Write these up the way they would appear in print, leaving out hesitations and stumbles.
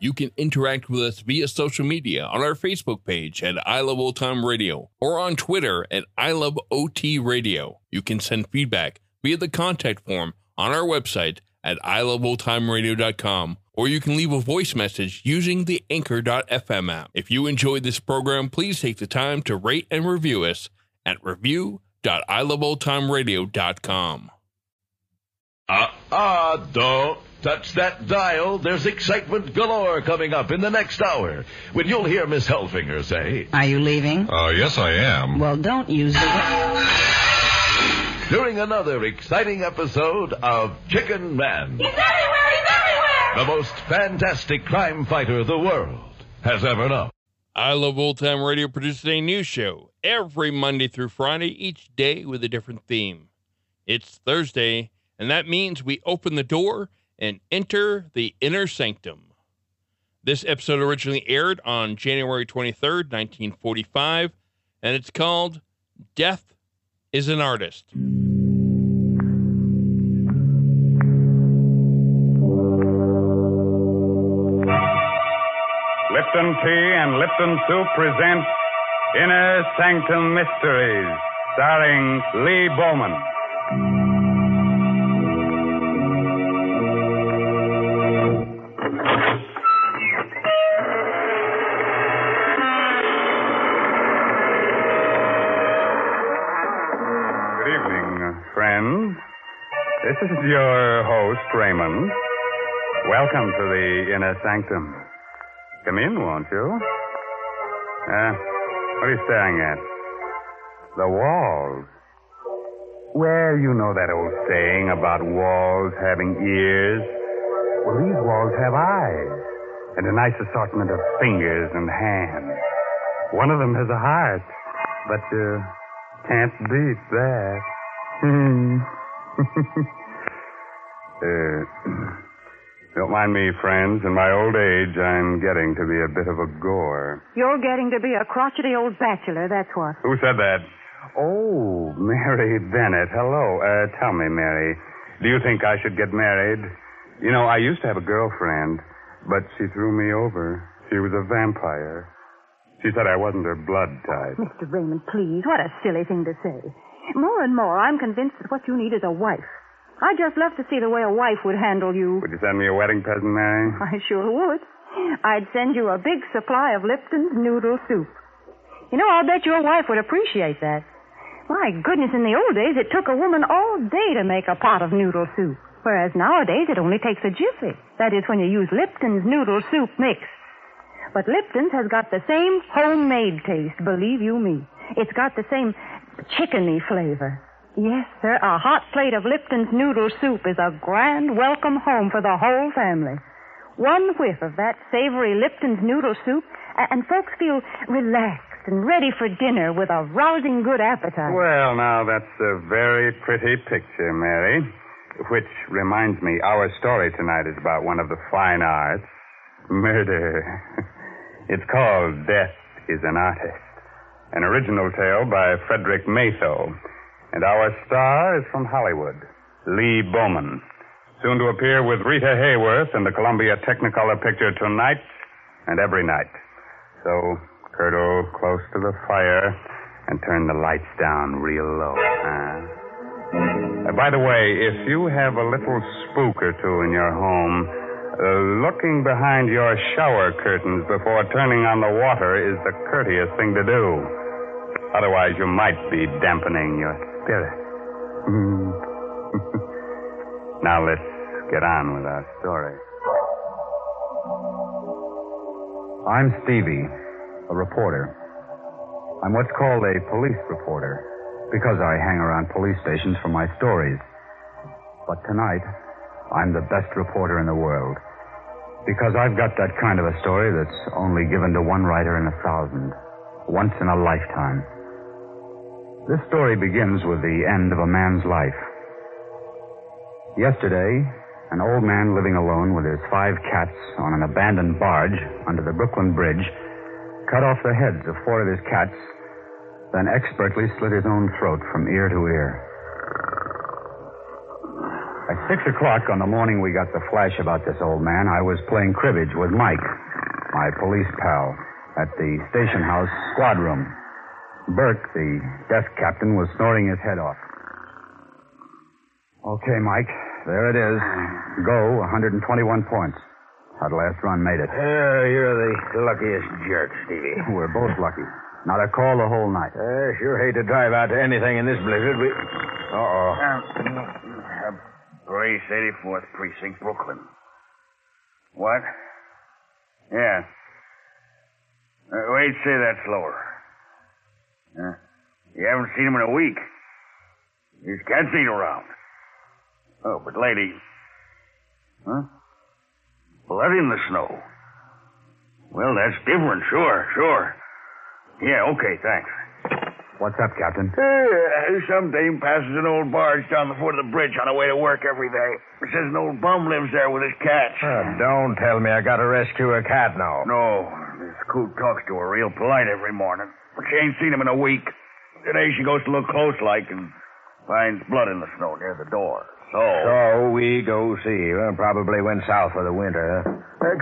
You can interact with us via social media on our Facebook page at I Love Old Time Radio or on Twitter at I Love OT Radio. You can send feedback via the contact form on our website at iloveoldtimeradio.com, or you can leave a voice message using the anchor.fm app. If you enjoyed this program, please take the time to rate and review us at review.iloveoldtimeradio.com. Don't touch that dial. There's excitement galore coming up in the next hour when you'll hear Miss Hellfinger say... Are you leaving? Yes, I am. Well, don't use the... During another exciting episode of Chicken Man. He's everywhere! He's everywhere! The most fantastic crime fighter the world has ever known. I Love Old Time Radio produces a new show every Monday through Friday, each day with a different theme. It's Thursday, and that means we open the door and enter the Inner Sanctum. This episode originally aired on January 23rd, 1945, and it's called Death is an Artist. Lipton Tea and Lipton Soup presents Inner Sanctum Mysteries, starring Lee Bowman. This is your host, Raymond. Welcome to the Inner Sanctum. Come in, won't you? What are you staring at? The walls. Well, you know that old saying about walls having ears. Well, these walls have eyes and a nice assortment of fingers and hands. One of them has a heart, but you can't beat that. Don't mind me, friends. In my old age, I'm getting to be a bit of a gore. You're getting to be a crotchety old bachelor, that's what. Who said that? Oh, Mary Bennett. Hello. Tell me, Mary, do you think I should get married? You know, I used to have a girlfriend, but she threw me over. She was a vampire. She said I wasn't her blood type. Oh, Mr. Raymond, please. What a silly thing to say. More and more, I'm convinced that what you need is a wife. I'd just love to see the way a wife would handle you. Would you send me a wedding present, Mary? I sure would. I'd send you a big supply of Lipton's noodle soup. You know, I'll bet your wife would appreciate that. My goodness, in the old days, it took a woman all day to make a pot of noodle soup, whereas nowadays it only takes a jiffy. That is, when you use Lipton's noodle soup mix. But Lipton's has got the same homemade taste, believe you me. It's got the same chickeny flavor. Yes, sir, a hot plate of Lipton's noodle soup is a grand welcome home for the whole family. One whiff of that savory Lipton's noodle soup, and folks feel relaxed and ready for dinner with a rousing good appetite. Well, now, that's a very pretty picture, Mary. Which reminds me, our story tonight is about one of the fine arts, murder. It's called Death is an Artist, an original tale by Frederick Matho. And our star is from Hollywood, Lee Bowman, soon to appear with Rita Hayworth in the Columbia Technicolor picture tonight and every night. So cuddle close to the fire and turn the lights down real low. By the way, if you have a little spook or two in your home, looking behind your shower curtains before turning on the water is the courteous thing to do. Otherwise, you might be dampening your... Now let's get on with our story. I'm Stevie, a reporter. I'm what's called a police reporter because I hang around police stations for my stories. But tonight, I'm the best reporter in the world because I've got that kind of a story that's only given to one writer in 1,000. once in a lifetime. This story begins with the end of a man's life. Yesterday, an old man living alone with his 5 cats on an abandoned barge under the Brooklyn Bridge cut off the heads of 4 of his cats, then expertly slit his own throat from ear to ear. At 6 o'clock on the morning we got the flash about this old man, I was playing cribbage with Mike, my police pal, at the station house squad room. Burke, the desk captain, was snoring his head off. Okay, Mike, there it is. Go, 121 points. That last run made it. You're the luckiest jerk, Stevie. We're both lucky. Not a call the whole night. Sure hate to drive out to anything in this blizzard. Uh-oh. 84th Precinct, Brooklyn. What? Yeah. Wait, say that slower. You haven't seen him in a week. These cats ain't around. Oh, but lady. Huh? Blood in the snow. Well, that's different, sure. Yeah, okay, thanks. What's up, Captain? Some dame passes an old barge down the foot of the bridge on her way to work every day. Says an old bum lives there with his cats. Don't tell me I gotta rescue a cat now. No. This coot talks to her real polite every morning. But she ain't seen him in a week. Today she goes to look close like and finds blood in the snow near the door. So we go see. Well, probably went south for the winter, huh?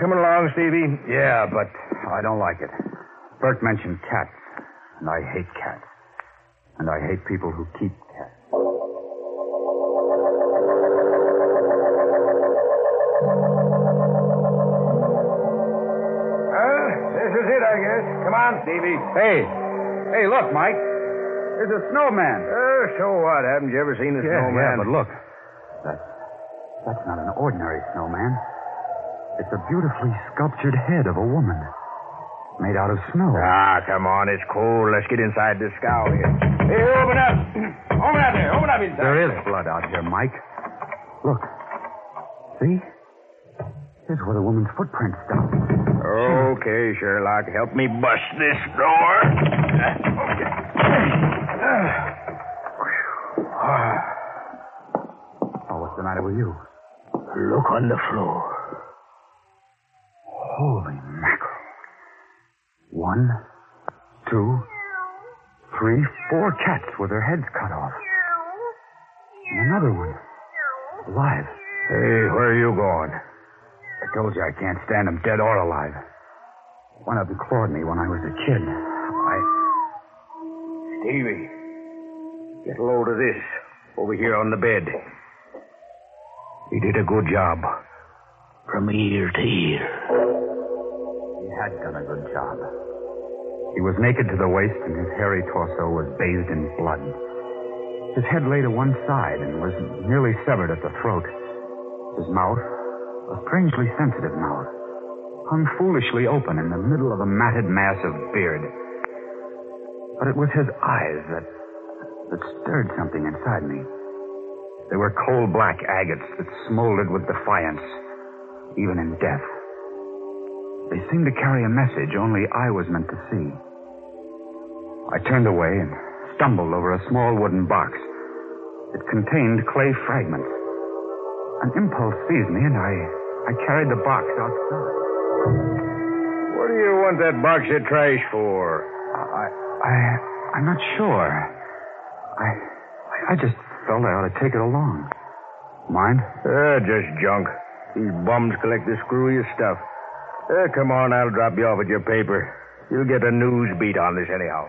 Coming along, Stevie? Yeah, but I don't like it. Burke mentioned cats, and I hate cats. And I hate people who keep cats. This is it, I guess. Come on, Stevie. Hey, look, Mike. There's a snowman. So what? Haven't you ever seen a snowman? Yeah, but look. That's not an ordinary snowman. It's a beautifully sculptured head of a woman. Made out of snow. Come on, it's cold. Let's get inside this scow here. Hey, open up. Open up inside. There is blood out here, Mike. Look. See? Here's where the woman's footprint stopped. Okay, Sherlock. Help me bust this door. Okay. What's the matter with you? Look on the floor. Holy mackerel. 1, 2, 3, 4 cats with their heads cut off. And another one. Alive. Hey, where are you going? I told you I can't stand them dead or alive. One of them clawed me when I was a kid. Stevie, get a load of this over here on the bed. He did a good job. From ear to ear. He had done a good job. He was naked to the waist, and his hairy torso was bathed in blood. His head lay to one side and was nearly severed at the throat. His mouth, a strangely sensitive mouth, hung foolishly open in the middle of a matted mass of beard. But it was his eyes that stirred something inside me. They were coal-black agates that smoldered with defiance, even in death. They seemed to carry a message only I was meant to see. I turned away and stumbled over a small wooden box. It contained clay fragments. An impulse seized me, and I carried the box outside. What do you want that box of trash for? I'm not sure. I just felt I ought to take it along. Mind? Just junk. These bums collect the screwiest stuff. Come on, I'll drop you off at your paper. You'll get a news beat on this anyhow.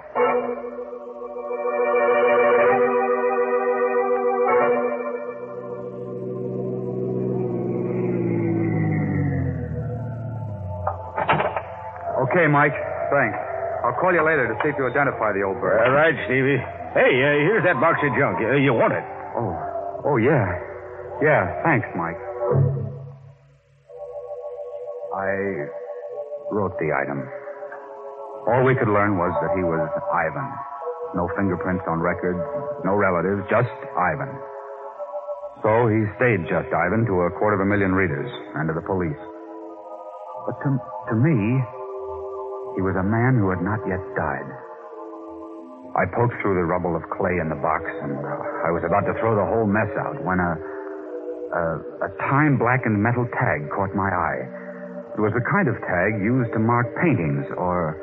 Okay, Mike. Thanks. I'll call you later to see if you identify the old bird. All right, Stevie. Hey, here's that box of junk. You want it? Oh, yeah. Yeah, thanks, Mike. I wrote the item. All we could learn was that he was Ivan. No fingerprints on record, no relatives, just Ivan. So he stayed just Ivan to 250,000 readers and to the police. But to me, he was a man who had not yet died. I poked through the rubble of clay in the box, and I was about to throw the whole mess out when a time-blackened metal tag caught my eye. It was the kind of tag used to mark paintings or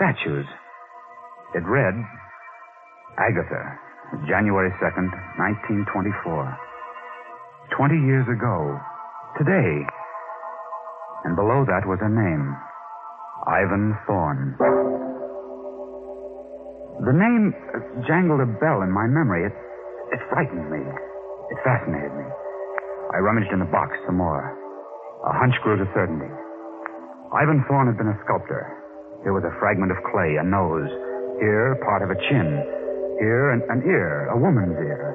statues. It read, Agatha, January 2nd, 1924. 20 years ago, today. And below that was a name, Ivan Thorne. The name jangled a bell in my memory. It frightened me. It fascinated me. I rummaged in the box some more. A hunch grew to certainty. Ivan Thorne had been a sculptor. Here was a fragment of clay, a nose. Here, part of a chin. Here, an ear, a woman's ear.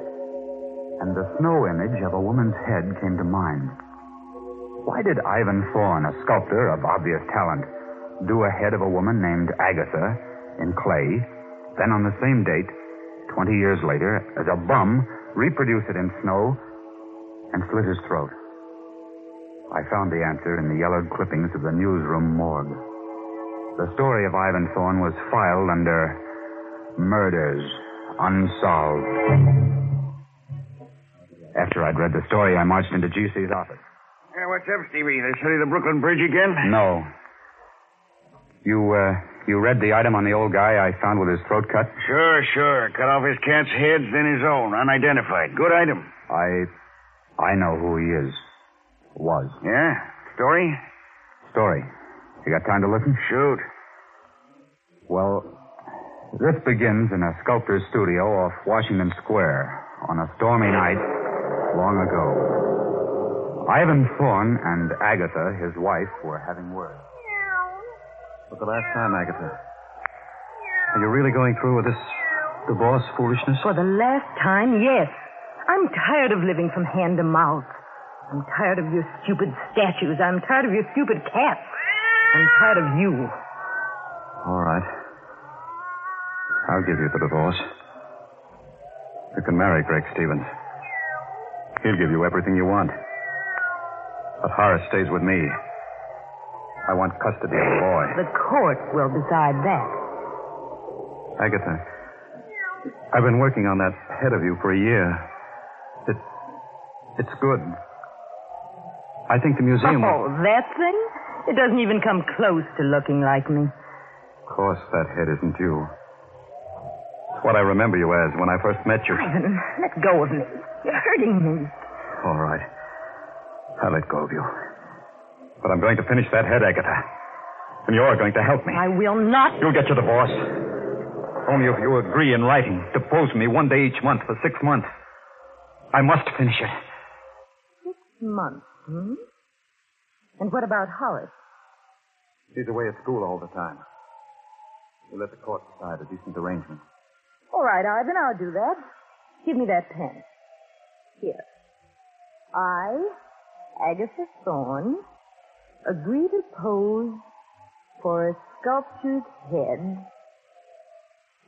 And the snow image of a woman's head came to mind. Why did Ivan Thorne, a sculptor of obvious talent, do a head of a woman named Agatha in clay, then on the same date, 20 years later, as a bum, reproduce it in snow, and slit his throat? I found the answer in the yellowed clippings of the newsroom morgue. The story of Ivan Thorne was filed under Murders Unsolved. After I'd read the story, I marched into G.C.'s office. Yeah, what's up, Stevie? They study the Brooklyn Bridge again? No. You read the item on the old guy I found with his throat cut? Sure. Cut off his cat's heads, then his own. Unidentified. Good item. I know who he is. Was. Yeah? Story. You got time to listen? Shoot. Well, this begins in a sculptor's studio off Washington Square on a stormy night long ago. Ivan Thorne and Agatha, his wife, were having words. But the last time, Agatha? Are you really going through with this divorce foolishness? For the last time, yes. I'm tired of living from hand to mouth. I'm tired of your stupid statues. I'm tired of your stupid cats. I'm tired of you. All right. I'll give you the divorce. You can marry Greg Stevens. He'll give you everything you want. But Horace stays with me. I want custody of the boy. The court will decide that. Agatha, I've been working on that head of you for a year. It's good. I think the museum... Oh, that thing? It doesn't even come close to looking like me. Of course that head isn't you. What I remember you as when I first met you. Ivan, let go of me. You're hurting me. All right. I'll let go of you. But I'm going to finish that head, Agatha. And you're going to help me. I will not. You'll get your divorce. Only if you agree in writing to depose me one day each month for 6 months. I must finish it. 6 months, And what about Horace? He's away at school all the time. We'll let the court decide a decent arrangement. All right, Ivan, I'll do that. Give me that pen. Here. I, Agatha Thorne, agree to pose for a sculptured head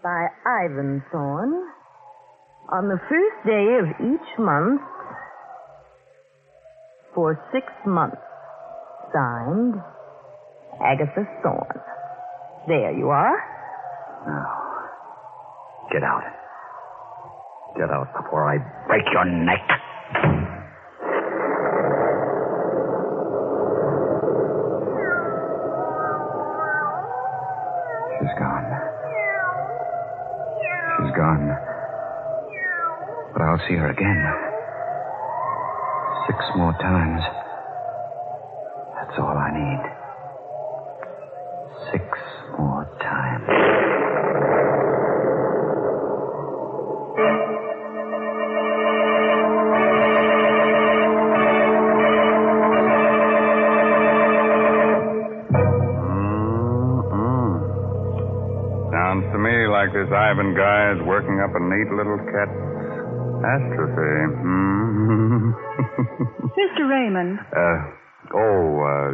by Ivan Thorne on the first day of each month for 6 months. Signed, Agatha Thorne. There you are. Now. Get out. Get out before I break your neck. She's gone. But I'll see her again. 6 more times. That's all I need. 6 more times. This Ivan guy is working up a neat little catastrophe. Mr. Raymond.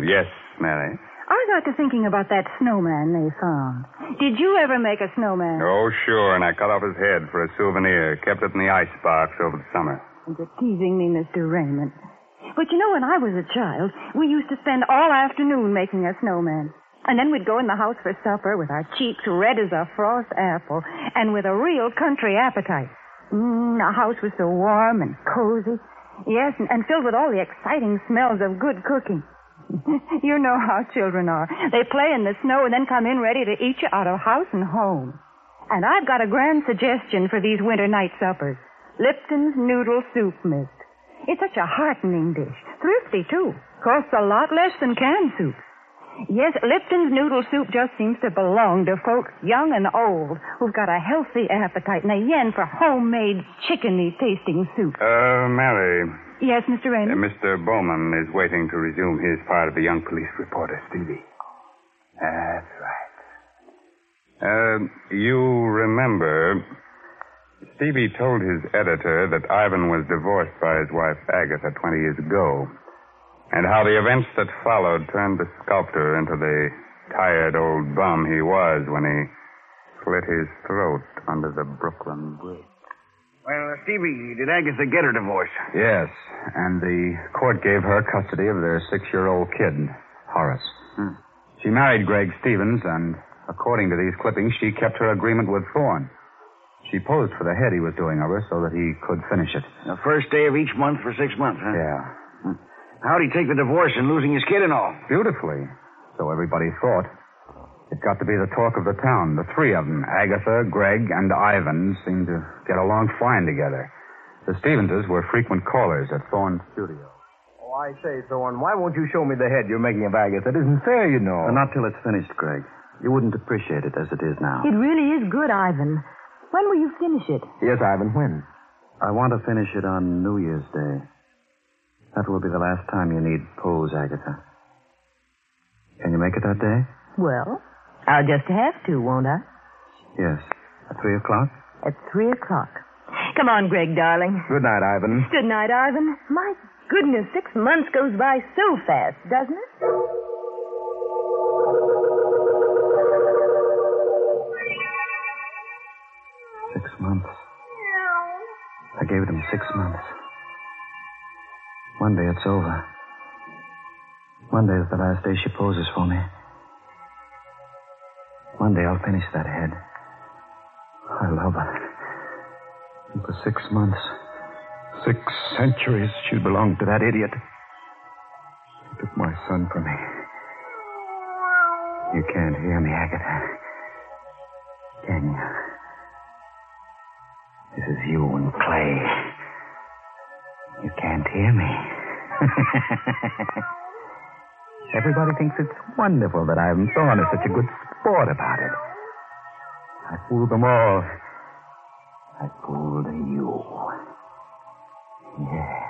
Yes, Mary. I got to thinking about that snowman they found. Did you ever make a snowman? Oh, sure, and I cut off his head for a souvenir. Kept it in the icebox over the summer. You're teasing me, Mr. Raymond. But you know, when I was a child, we used to spend all afternoon making a snowman. And then we'd go in the house for supper with our cheeks red as a frost apple and with a real country appetite. Our house was so warm and cozy. Yes, and filled with all the exciting smells of good cooking. You know how children are. They play in the snow and then come in ready to eat you out of house and home. And I've got a grand suggestion for these winter night suppers. Lipton's Noodle Soup Mist. It's such a heartening dish. Thrifty, too. Costs a lot less than canned soup. Yes, Lipton's Noodle Soup just seems to belong to folks young and old who've got a healthy appetite and a yen for homemade, chickeny-tasting soup. Mary. Yes, Mr. Raymond? Mr. Bowman is waiting to resume his part of the young police reporter, Stevie. That's right. You remember, Stevie told his editor that Ivan was divorced by his wife, Agatha, 20 years ago. And how the events that followed turned the sculptor into the tired old bum he was when he slit his throat under the Brooklyn Bridge. Well, Stevie, did Agatha get her divorce? Yes, and the court gave her custody of their 6-year-old kid, Horace. She married Greg Stevens, and according to these clippings, she kept her agreement with Thorne. She posed for the head he was doing of her so that he could finish it. The first day of each month for 6 months, huh? Yeah. How'd he take the divorce and losing his kid and all? Beautifully. So everybody thought. It got to be the talk of the town. The three of them, Agatha, Greg, and Ivan, seemed to get along fine together. The Stevenses were frequent callers at Thorne's studio. Oh, I say, Thorne, why won't you show me the head you're making of Agatha? It isn't fair, you know. Well, not till it's finished, Greg. You wouldn't appreciate it as it is now. It really is good, Ivan. When will you finish it? Yes, Ivan, when? I want to finish it on New Year's Day. That will be the last time you need pose, Agatha. Can you make it that day? Well, I'll just have to, won't I? Yes. At 3:00? At 3:00. Come on, Greg, darling. Good night, Ivan. Good night, Ivan. My goodness, 6 months goes by so fast, doesn't it? I gave them 6 months. Monday, it's over. Monday is the last day she poses for me. Monday, I'll finish that head. I love her. And for 6 months, 6 centuries, she belonged to that idiot. She took my son from me. You can't hear me, Agatha. Can you? This is you and Clay. You can't hear me. Everybody thinks it's wonderful that Ivan Thorne is such a good sport about it. I fooled them all. I fooled you. Yes.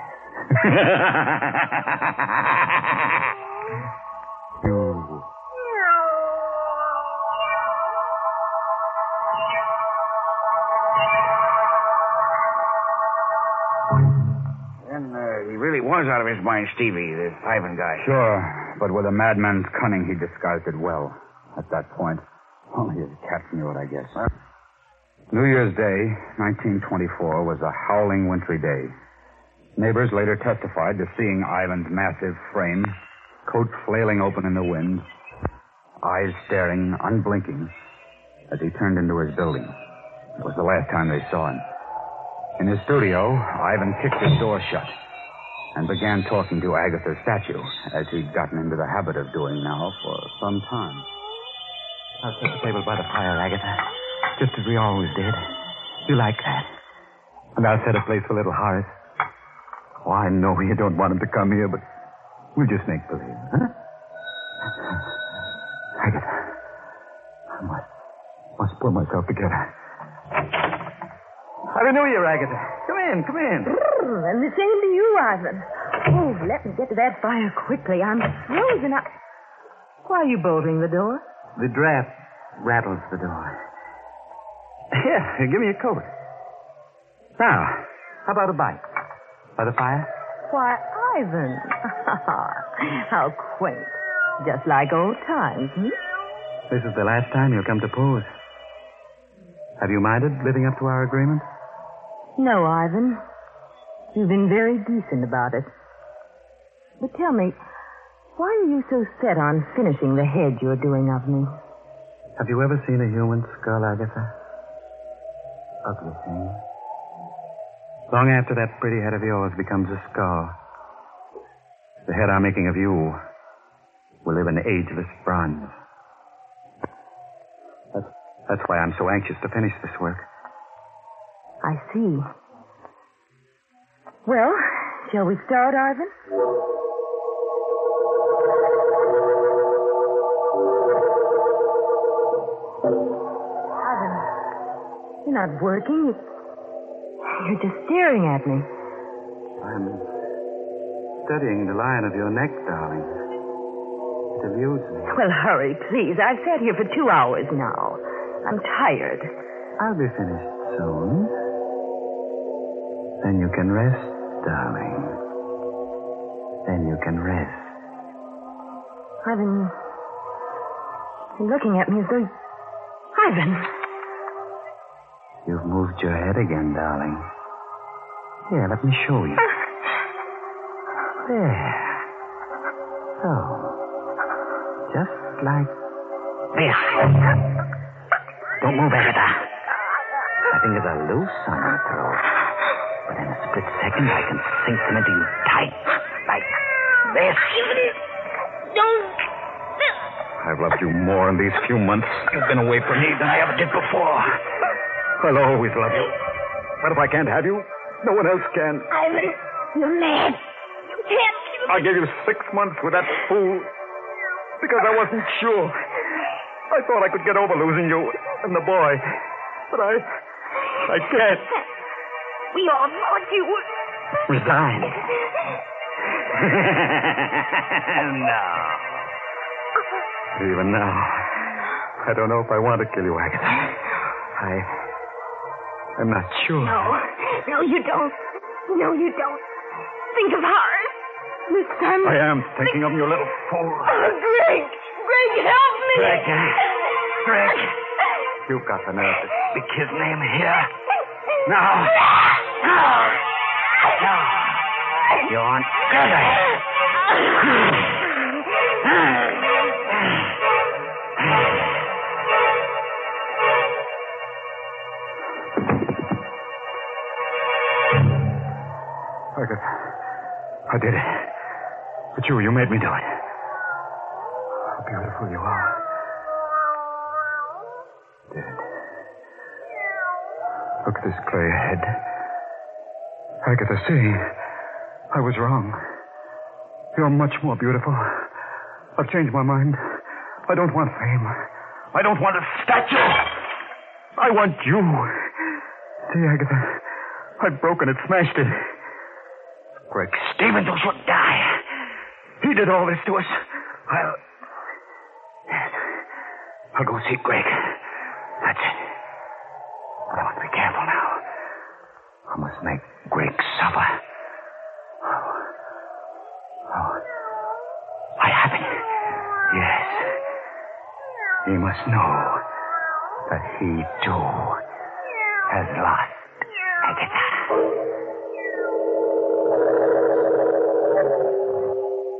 You. Was out of his mind, Stevie, the Ivan guy. Sure, but with a madman's cunning, he disguised it well at that point. Only his cats knew it, I guess. New Year's Day, 1924, was a howling wintry day. Neighbors later testified to seeing Ivan's massive frame, coat flailing open in the wind, eyes staring, unblinking, as he turned into his building. It was the last time they saw him. In his studio, Ivan kicked his door shut and began talking to Agatha's statue, as he'd gotten into the habit of doing now for some time. I'll set the table by the fire, Agatha, just as we always did. You like that. And I'll set a place for little Horace. Oh, I know you don't want him to come here, but we'll just make believe, huh? Agatha, I must pull myself together. Happy New Year, Agatha. Come in. And the same to you, Ivan. Oh, let me get to that fire quickly. I'm frozen up. Why are you bolting the door? The draft rattles the door. Here, give me a coat. Now, how about a bite? By the fire? Why, Ivan. How quaint. Just like old times, hmm? This is the last time you'll come to pose. Have you minded living up to our agreement? No, Ivan. You've been very decent about it. But tell me, Why are you so set on finishing the head you're doing of me? Have you ever seen a human skull, Agatha? Ugly thing. Long after that pretty head of yours becomes a skull, the head I'm making of you will live in ageless bronze. That's why I'm so anxious to finish this work. I see. Well, shall we start, Ivan? Ivan, you're not working. You're just staring at me. I'm studying the line of your neck, darling. It amuses me. Well, hurry, please. I've sat here for 2 hours now. I'm tired. I'll be finished soon. Then you can rest, darling. Then you can rest. Ivan, you're looking at me as though... Ivan! You've moved your head again, darling. Here, let me show you. There. So, just like this. Don't move, Agatha. My fingers are loose on your throat. But in a split second, I can sink them into you tight, like this. Don't. I've loved you more in these few months you've been away from me than I ever did before. I'll always love you. But if I can't have you, no one else can. Ivan, you're mad. You can't. I gave you 6 months with that fool because I wasn't sure. I thought I could get over losing you and the boy. But I can't. We all thought you would... Resign. No. Even now, I don't know if I want to kill you, Agatha. I'm not sure. No, you don't. No, you don't. Think of Horace. This time... I am thinking of you, little fool. Oh, Greg, help me. Greg. You've got the nerve to speak his name here. No. You aren't better. I did it. But you made me do it. How beautiful you are. Dead. Look at this clay head. Agatha, see. I was wrong. You're much more beautiful. I've changed my mind. I don't want fame. I don't want a statue. I want you. See, Agatha, I've broken it, smashed it. Greg Stevens should die. He did all this to us. I'll go see Greg. That's it. But I want to be careful now. I must make Greg suffer. Oh. I have it. Yes. He must know that he, too, has lost Agatha.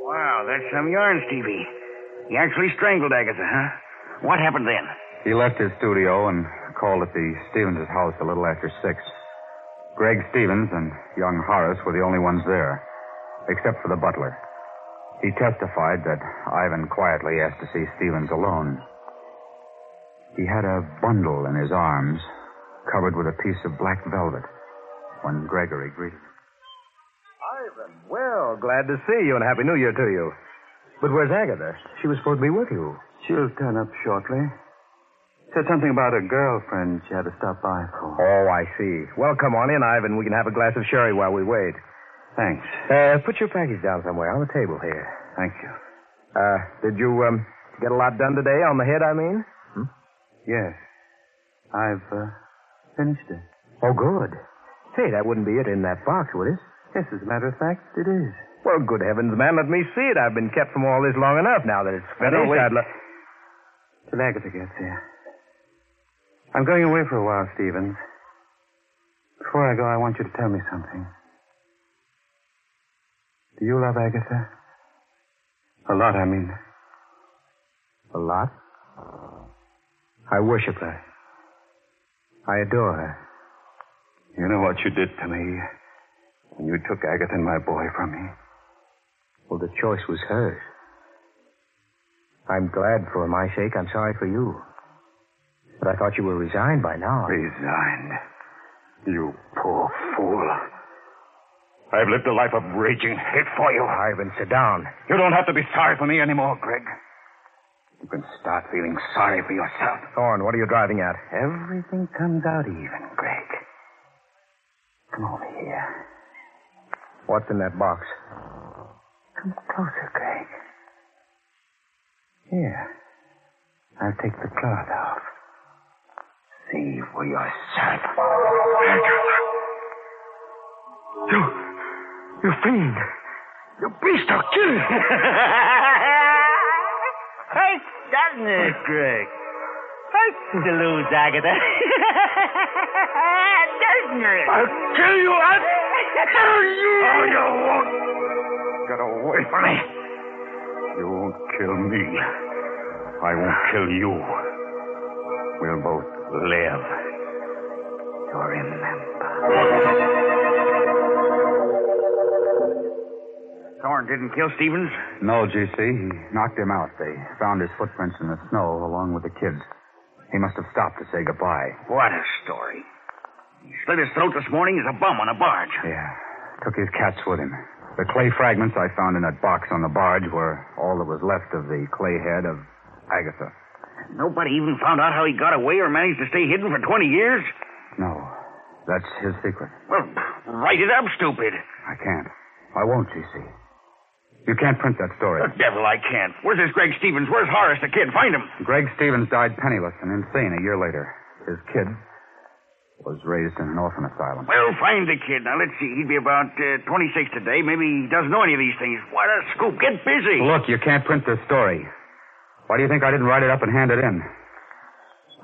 Wow, that's some yarn, Stevie. He actually strangled Agatha, huh? What happened then? He left his studio and called at the Stevens' house a little after 6. Greg Stevens and young Horace were the only ones there, except for the butler. He testified that Ivan quietly asked to see Stevens alone. He had a bundle in his arms, covered with a piece of black velvet, when Gregory greeted him. Ivan, well, glad to see you and Happy New Year to you. But where's Agatha? She was supposed to be with you. She'll turn up shortly. Said something about a girlfriend she had to stop by for. Oh, I see. Well, come on in, Ivan. We can have a glass of sherry while we wait. Thanks. Put your package down somewhere on the table here. Thank you. Did you, get a lot done today? On the head, I mean? Hmm? Yes. I've, finished it. Oh, good. Hey, that wouldn't be it in that box, would it? Yes, as a matter of fact, it is. Well, good heavens, man, let me see it. I've been kept from all this long enough now that it's finished. Till Agatha gets here. I'm going away for a while, Stevens. Before I go, I want you to tell me something. Do you love Agatha? Or A lot, I mean. A lot? I worship her. I adore her. You know what you did to me when you took Agatha and my boy from me? Well, the choice was hers. I'm glad for my sake. I'm sorry for you. But I thought you were resigned by now. Resigned? You poor fool. I've lived a life of raging hate for you. Ivan, sit down. You don't have to be sorry for me anymore, Greg. You can start feeling sorry for yourself. Thorne, what are you driving at? Everything comes out even, Greg. Come over here. What's in that box? Come closer, Greg. Here. I'll take the cloth off. See for yourself. You fiend. You beast, I'll kill you. Hurts, doesn't it, Greg? Hurts to lose, Agatha. Doesn't it? I'll kill you. I'll kill you. Oh, you won't. Get away from me. You won't kill me. I won't kill you. We'll both live to remember. Thorne didn't kill Stevens? No, G.C. He knocked him out. They found his footprints in the snow along with the kids. He must have stopped to say goodbye. What a story. He slit his throat this morning as a bum on a barge. Yeah. Took his cats with him. The clay fragments I found in that box on the barge were all that was left of the clay head of Agatha. Nobody even found out how he got away or managed to stay hidden for 20 years? No. That's his secret. Well, write it up, stupid. I can't. I won't, G.C. You can't print that story. The devil, I can't. Where's this Greg Stevens? Where's Horace, the kid? Find him. Greg Stevens died penniless and insane a year later. His kid was raised in an orphan asylum. Well, find the kid. Now, let's see. He'd be about 26 today. Maybe he doesn't know any of these things. What a scoop. Get busy. Look, you can't print this story. Why do you think I didn't write it up and hand it in?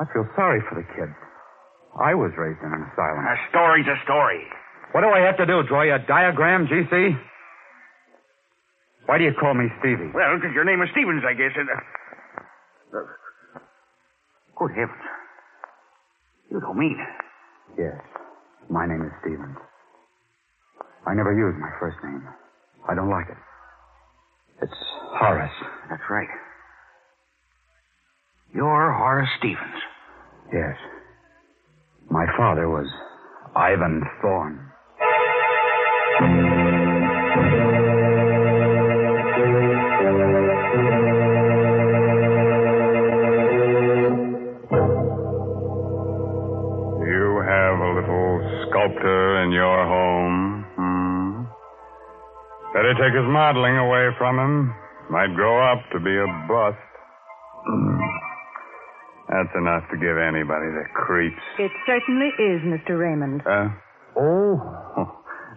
I feel sorry for the kid. I was raised in an asylum. A story's a story. What do I have to do, draw you a diagram, G.C.? Why do you call me Stevie? Well, because your name is Stevens, I guess. Good heavens. You don't mean it. Yes. My name is Stevens. I never use my first name. I don't like it. It's Horace. That's right. You're Horace Stevens. Yes. My father was Ivan Thorne. In your home. Better take his modeling away from him. Might grow up to be a bust. That's enough to give anybody the creeps. It certainly is, Mr. Raymond.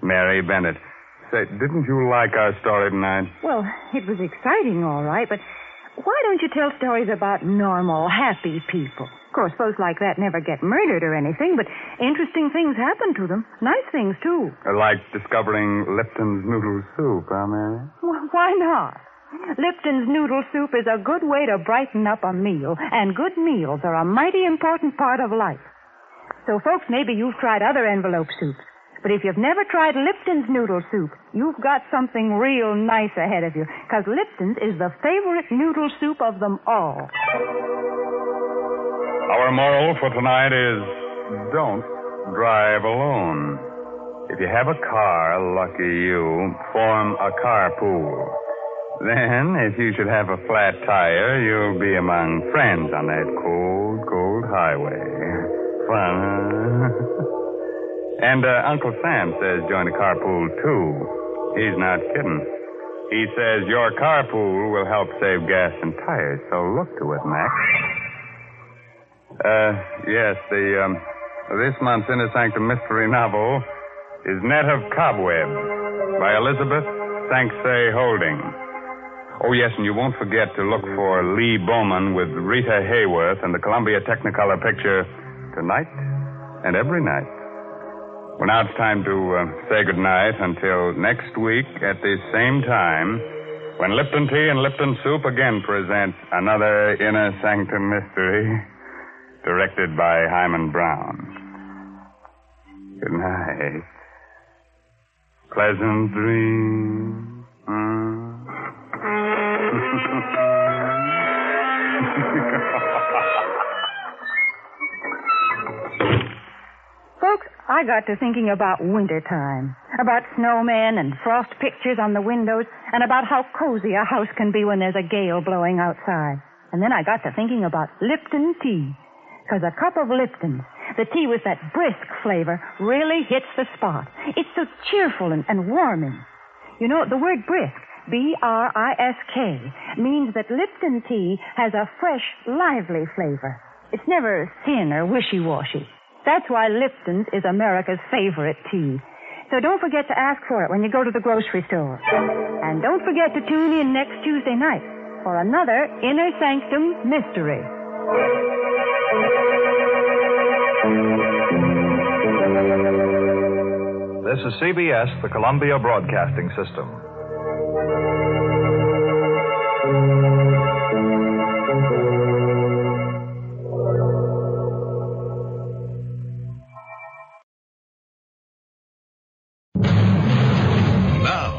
Mary Bennett. Say, didn't you like our story tonight? Well, it was exciting, all right, but why don't you tell stories about normal, happy people? Of course, folks like that never get murdered or anything, but interesting things happen to them. Nice things, too. Like discovering Lipton's noodle soup, huh, Mary? Well, why not? Lipton's noodle soup is a good way to brighten up a meal, and good meals are a mighty important part of life. So, folks, maybe you've tried other envelope soups, but if you've never tried Lipton's noodle soup, you've got something real nice ahead of you, because Lipton's is the favorite noodle soup of them all. Our moral for tonight is don't drive alone. If you have a car, lucky you, form a carpool. Then, if you should have a flat tire, you'll be among friends on that cold, cold highway. Fun, huh? And Uncle Sam says join a carpool, too. He's not kidding. He says your carpool will help save gas and tires, so look to it, Max. Yes, this month's Inner Sanctum Mystery novel is Net of Cobwebs by Elizabeth Sanxay Holding. Oh, yes, and you won't forget to look for Lee Bowman with Rita Hayworth in the Columbia Technicolor picture tonight and every night. Well, now it's time to say goodnight until next week at this same time When Lipton Tea and Lipton Soup again present another Inner Sanctum Mystery, directed by Hyman Brown. Good night. Pleasant dreams. Folks, I got to thinking about wintertime, about snowmen and frost pictures on the windows, and about how cozy a house can be when there's a gale blowing outside. And then I got to thinking about Lipton tea, because a cup of Lipton, the tea with that brisk flavor, really hits the spot. It's so cheerful and warming. You know, the word brisk, B-R-I-S-K, means that Lipton tea has a fresh, lively flavor. It's never thin or wishy-washy. That's why Lipton's is America's favorite tea. So don't forget to ask for it when you go to the grocery store. And don't forget to tune in next Tuesday night for another Inner Sanctum Mystery. This is CBS, the Columbia Broadcasting System. Now,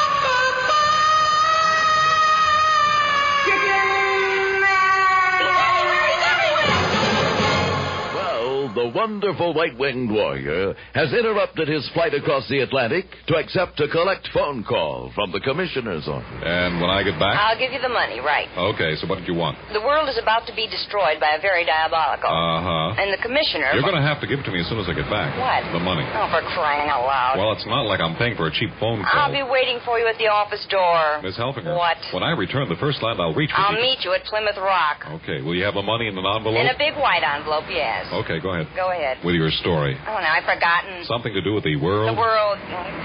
The wonderful white-winged warrior has interrupted his flight across the Atlantic to accept a collect phone call from the commissioner's office. And when I get back? I'll give you the money, right. Okay, so what did you want? The world is about to be destroyed by a very diabolical. Uh-huh. And the commissioner... You're going to have to give it to me as soon as I get back. What? The money. Oh, for crying out loud. Well, it's not like I'm paying for a cheap phone call. I'll be waiting for you at the office door. Miss Helfinger. What? When I return the first line, I'll reach for you. I'll meet you at Plymouth Rock. Okay, will you have the money in an envelope? In a big white envelope, yes. Okay, go ahead. Go ahead. With your story. Oh, no, I've forgotten. Something to do with the world? The world.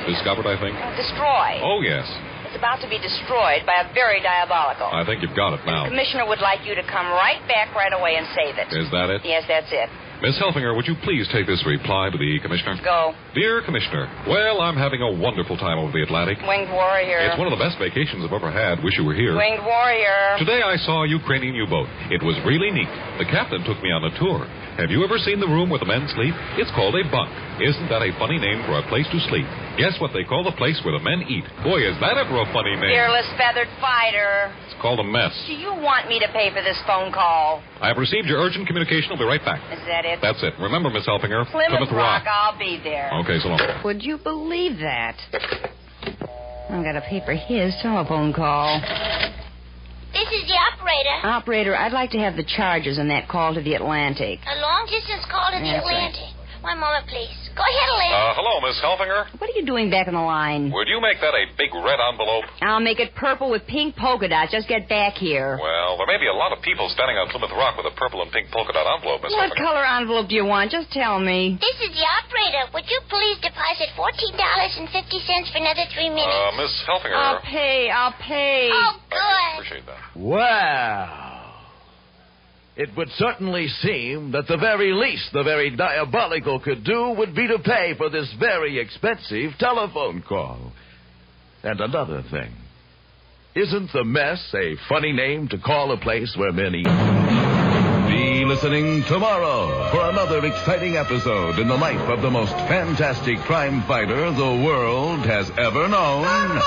Discovered, I think. Destroyed. Oh, yes. It's about to be destroyed by a very diabolical. I think you've got it now. The commissioner would like you to come right back right away and save it. Is that it? Yes, that's it. Miss Helfinger, would you please take this reply to the commissioner? Go. Dear Commissioner, well, I'm having a wonderful time over the Atlantic. Winged warrior. It's one of the best vacations I've ever had. Wish you were here. Winged warrior. Today I saw a Ukrainian U-boat. It was really neat. The captain took me on a tour. Have you ever seen the room where the men sleep? It's called a bunk. Isn't that a funny name for a place to sleep? Guess what they call the place where the men eat. Boy, is that ever a funny name. Fearless feathered fighter. It's called a mess. Do you want me to pay for this phone call? I have received your urgent communication. I'll be right back. Is that it? That's it. Remember, Miss Helfinger, Plymouth Rock. I'll be there. Okay, so long. Would you believe that? I've got to pay for his telephone call. This is the operator. Operator, I'd like to have the charges on that call to the Atlantic. A long-distance call to the Atlantic. Right. One moment, please. Go ahead, Elaine. Hello, Miss Helfinger. What are you doing back on the line? Would you make that a big red envelope? I'll make it purple with pink polka dots. Just get back here. Well, there may be a lot of people standing on Plymouth Rock with a purple and pink polka dot envelope, Miss Helfinger. What color envelope do you want? Just tell me. This is the operator. Would you please deposit $14.50 for another 3 minutes? Miss Helfinger. I'll pay. Oh, good. I appreciate that. Wow. It would certainly seem that the very least the very diabolical could do would be to pay for this very expensive telephone call. And another thing. Isn't the mess a funny name to call a place where men eat? Be listening tomorrow for another exciting episode in the life of the most fantastic crime fighter the world has ever known.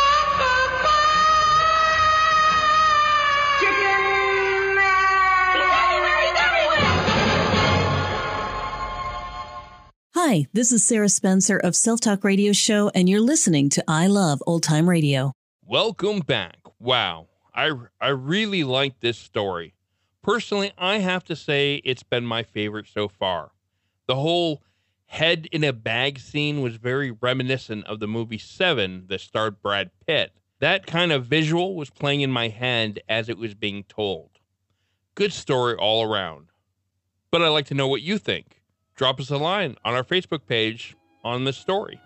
Hi, this is Sarah Spencer of Self Talk Radio Show, and you're listening to I Love Old Time Radio. Welcome back. Wow, I really like this story. Personally, I have to say it's been my favorite so far. The whole head in a bag scene was very reminiscent of the movie Seven that starred Brad Pitt. That kind of visual was playing in my head as it was being told. Good story all around. But I'd like to know what you think. Drop us a line on our Facebook page on this story.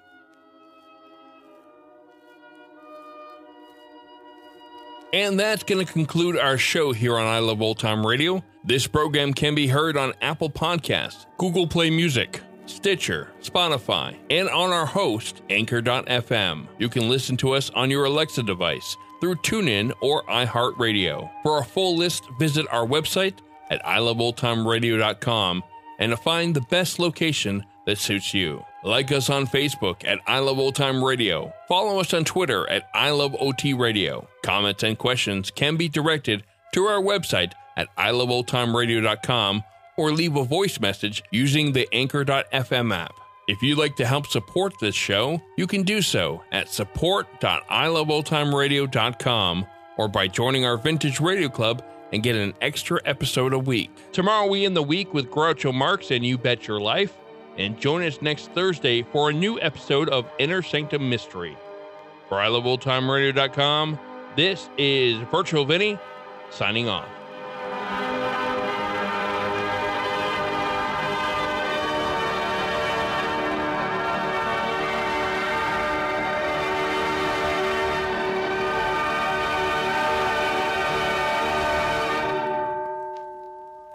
And that's going to conclude our show here on I Love Old Time Radio. This program can be heard on Apple Podcasts, Google Play Music, Stitcher, Spotify, and on our host, Anchor.fm. You can listen to us on your Alexa device through TuneIn or iHeartRadio. For our full list, visit our website at iloveoldtimeradio.com and to find the best location that suits you. Like us on Facebook at I Love Old Time Radio. Follow us on Twitter at I Love OT Radio. Comments and questions can be directed to our website at iloveoldtimeradio.com or leave a voice message using the Anchor.fm app. If you'd like to help support this show, you can do so at support.iloveoldtimeradio.com or by joining our Vintage Radio Club and get an extra episode a week. Tomorrow we end the week with Groucho Marx and You Bet Your Life, and join us next Thursday for a new episode of Inner Sanctum Mystery. For iloveoldtimeradio.com, this is Virtual Vinny, signing off.